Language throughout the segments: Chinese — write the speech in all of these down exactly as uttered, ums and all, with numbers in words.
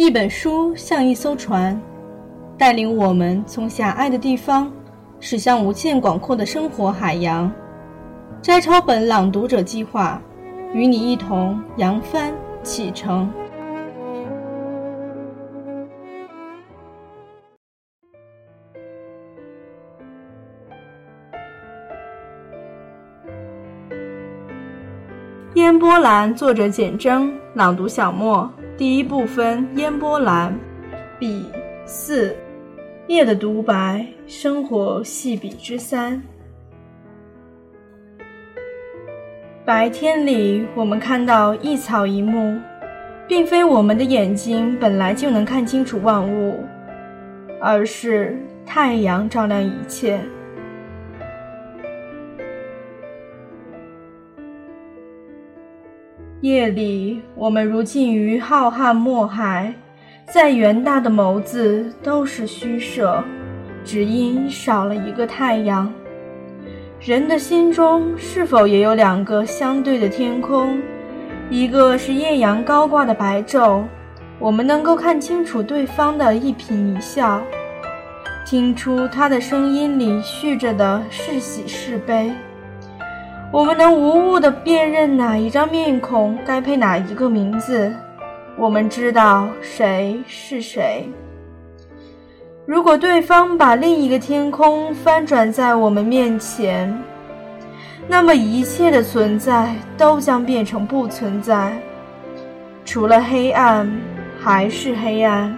一本书像一艘船，带领我们从狭隘的地方驶向无限广阔的生活海洋。摘抄本朗读者计划，与你一同扬帆启程。烟波兰，作者简征，朗读小莫。第一部分，烟波兰，比四，夜的独白，生活细笔之三。白天里，我们看到一草一木，并非我们的眼睛本来就能看清楚万物，而是太阳照亮一切。夜里，我们如浸于浩瀚墨海，再远大的眸子都是虚设，只因少了一个太阳。人的心中是否也有两个相对的天空？一个是艳阳高挂的白昼，我们能够看清楚对方的一颦一笑，听出他的声音里蓄着的是喜是悲。我们能无误地辨认哪一张面孔该配哪一个名字，我们知道谁是谁。如果对方把另一个天空翻转在我们面前，那么一切的存在都将变成不存在，除了黑暗还是黑暗。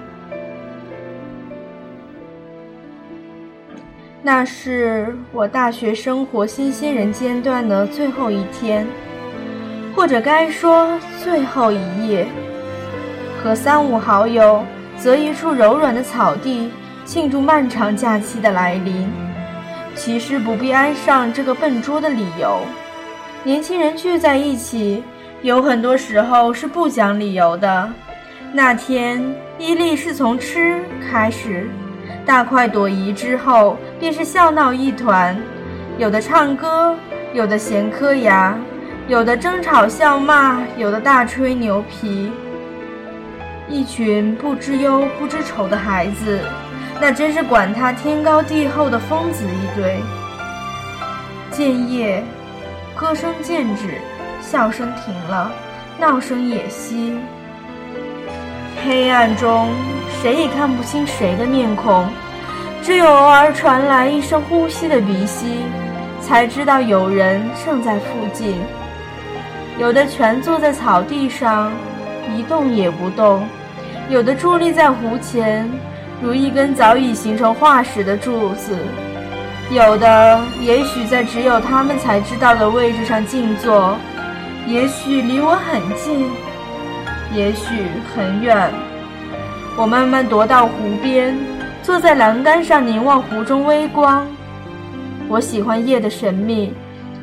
那是我大学生活新鲜人间段的最后一天，或者该说最后一夜，和三五好友择一处柔软的草地，庆祝漫长假期的来临。其实不必安上这个笨拙的理由，年轻人聚在一起，有很多时候是不讲理由的。那天伊利是从吃开始，大快朵颐之后便是笑闹一团，有的唱歌，有的闲磕牙，有的争吵笑骂，有的大吹牛皮。一群不知忧不知愁的孩子，那真是管他天高地厚的疯子一堆。渐夜，歌声渐止，笑声停了，闹声也息。黑暗中谁也看不清谁的面孔，只有偶尔传来一声呼吸的鼻息，才知道有人正在附近。有的蜷坐在草地上一动也不动，有的伫立在湖前如一根早已形成化石的柱子，有的也许在只有他们才知道的位置上静坐，也许离我很近，也许很远。我慢慢踱到湖边，坐在栏杆上凝望湖中微光。我喜欢夜的神秘，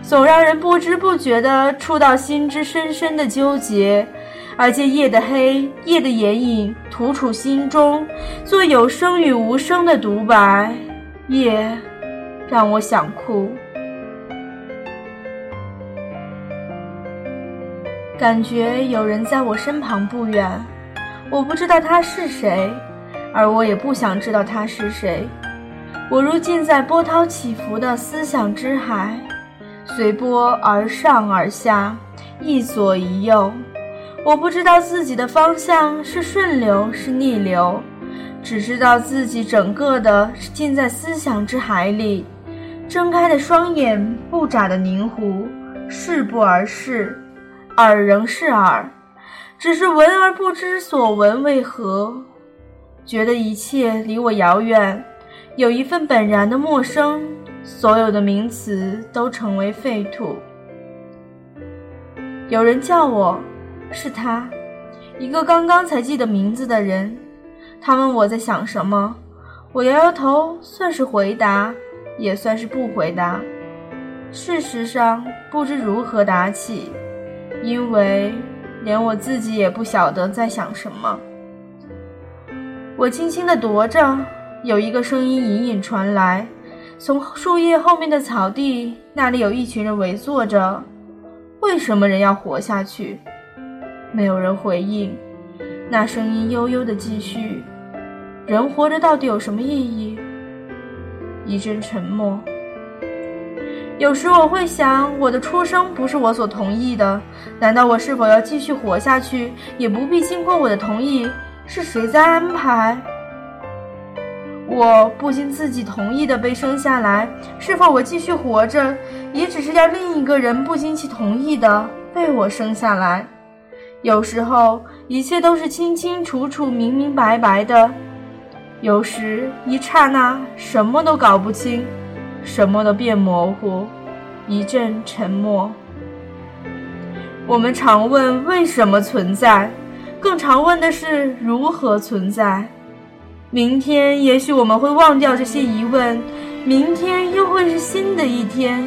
总让人不知不觉地触到心之深深的纠结，而且夜的黑，夜的眼影涂处心中，做有声与无声的独白。夜让我想哭，感觉有人在我身旁不远，我不知道他是谁，而我也不想知道他是谁。我如浸在波涛起伏的思想之海，随波而上而下，一左一右。我不知道自己的方向是顺流是逆流，只知道自己整个的是浸在思想之海里，睁开的双眼不眨的凝湖，视不而视，耳仍是耳，只是闻而不知所闻为何，觉得一切离我遥远，有一份本然的陌生，所有的名词都成为废土。有人叫我，是他，一个刚刚才记得名字的人。他问我在想什么，我摇摇头，算是回答，也算是不回答。事实上不知如何答起，因为连我自己也不晓得在想什么。我轻轻地踱着，有一个声音隐隐传来，从树叶后面的草地，那里有一群人围坐着。为什么人要活下去？没有人回应，那声音悠悠地继续：“人活着到底有什么意义？”一阵沉默。有时我会想，我的出生不是我所同意的，难道我是否要继续活下去，也不必经过我的同意？是谁在安排？我不经自己同意的被生下来，是否我继续活着，也只是要另一个人不经其同意的被我生下来？有时候一切都是清清楚楚明明白白的，有时一刹那什么都搞不清，什么都变模糊。一阵沉默。我们常问为什么存在，更常问的是如何存在。明天也许我们会忘掉这些疑问，明天又会是新的一天，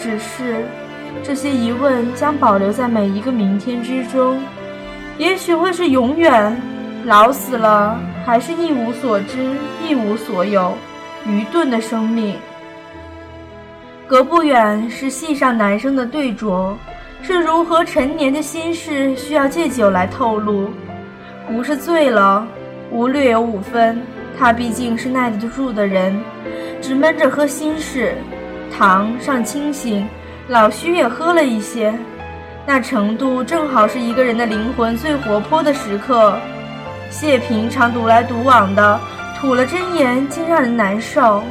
只是这些疑问将保留在每一个明天之中，也许会是永远。老死了，还是一无所知一无所有，愚钝的生命。隔不远是戏上男生的对酌，是如何陈年的心事需要借酒来透露。不是醉了，无略有五分，他毕竟是耐得住的人，只闷着喝心事。堂上清醒，老徐也喝了一些，那程度正好是一个人的灵魂最活泼的时刻。谢平常独来独往的，吐了真言竟让人难受。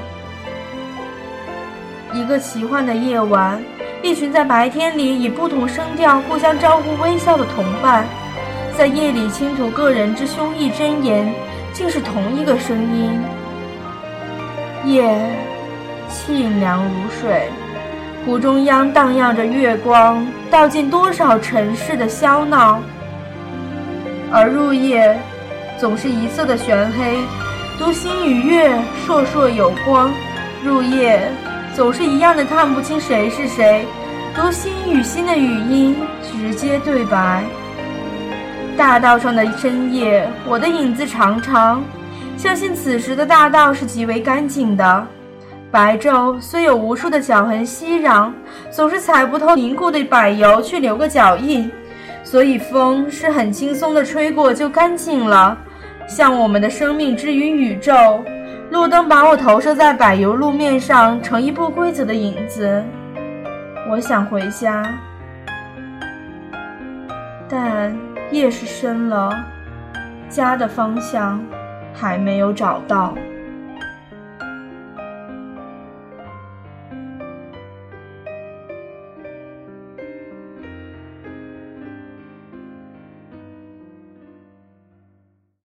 一个奇幻的夜晚，一群在白天里以不同声调互相招呼微笑的同伴，在夜里倾吐个人之胸臆真言，竟是同一个声音。夜沁凉如水，湖中央荡漾着月光，道尽多少尘世的喧闹。而入夜总是一色的玄黑，独心与月烁烁有光。入夜总是一样的看不清谁是谁，独心与心的语音直接对白。大道上的深夜，我的影子长长，相信此时的大道是极为干净的。白昼虽有无数的脚痕熙攘，总是踩不透凝固的柏油去留个脚印，所以风是很轻松的吹过就干净了。像我们的生命之于宇宙，路灯把我投射在柏油路面上，成一不规则的影子。我想回家，但夜是深了，家的方向还没有找到。